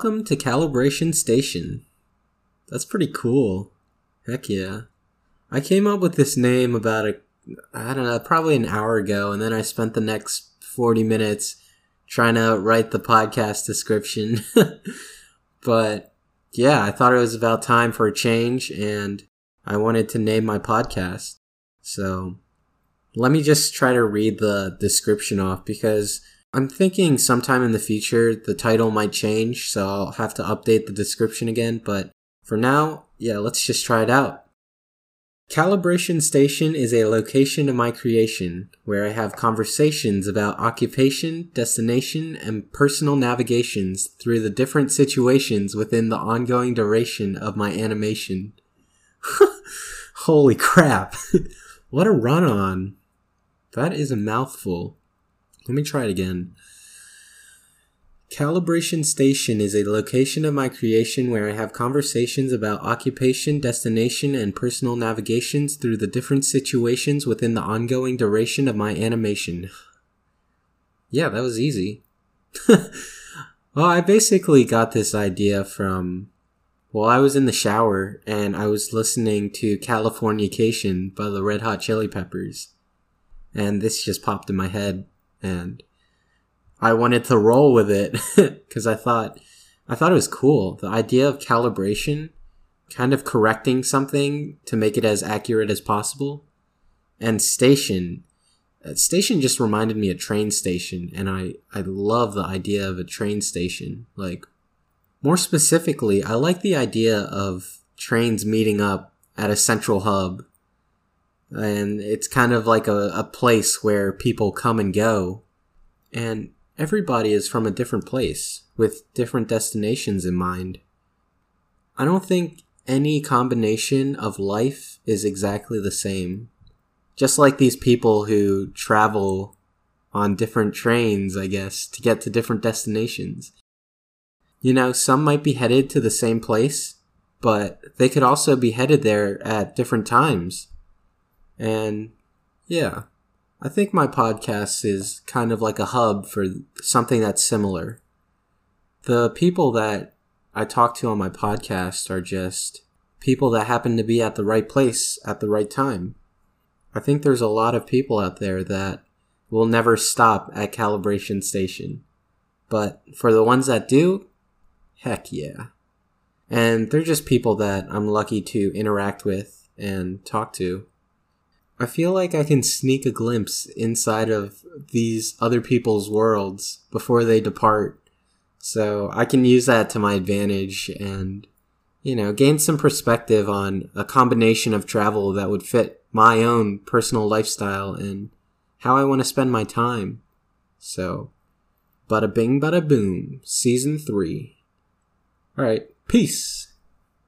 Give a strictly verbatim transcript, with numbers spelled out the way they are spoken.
Welcome to Calibration Station. That's pretty cool. Heck yeah. I came up with this name about, a, I don't know, probably an hour ago, and then I spent the next forty minutes trying to write the podcast description. But yeah, I thought it was about time for a change, and I wanted to name my podcast. So let me just try to read the description off, because I'm thinking sometime in the future the title might change, so I'll have to update the description again. But for now, yeah, let's just try it out. Calibration Station is a location of my creation, where I have conversations about occupation, destination, and personal navigations through the different situations within the ongoing duration of my animation. Holy crap. What a run-on. That is a mouthful. Let me try it again. Calibration Station is a location of my creation where I have conversations about occupation, destination, and personal navigations through the different situations within the ongoing duration of my animation. Yeah, that was easy. Well, I basically got this idea from, well, I was in the shower and I was listening to Californication by the Red Hot Chili Peppers. And this just popped in my head, and I wanted to roll with it because I thought, I thought it was cool. The idea of calibration, kind of correcting something to make it as accurate as possible. And station, station just reminded me of train station. And I, I love the idea of a train station. Like, more specifically, I like the idea of trains meeting up at a central hub. And it's kind of like a, a place where people come and go. And everybody is from a different place, with different destinations in mind. I don't think any combination of life is exactly the same. Just like these people who travel on different trains, I guess, to get to different destinations. You know, some might be headed to the same place, but they could also be headed there at different times. And yeah, I think my podcast is kind of like a hub for something that's similar. The people that I talk to on my podcast are just people that happen to be at the right place at the right time. I think there's a lot of people out there that will never stop at Calibration Station. But for the ones that do, heck yeah. And they're just people that I'm lucky to interact with and talk to. I feel like I can sneak a glimpse inside of these other people's worlds before they depart. So I can use that to my advantage and, you know, gain some perspective on a combination of travel that would fit my own personal lifestyle and how I want to spend my time. So, bada bing, bada boom, season three. All right, peace.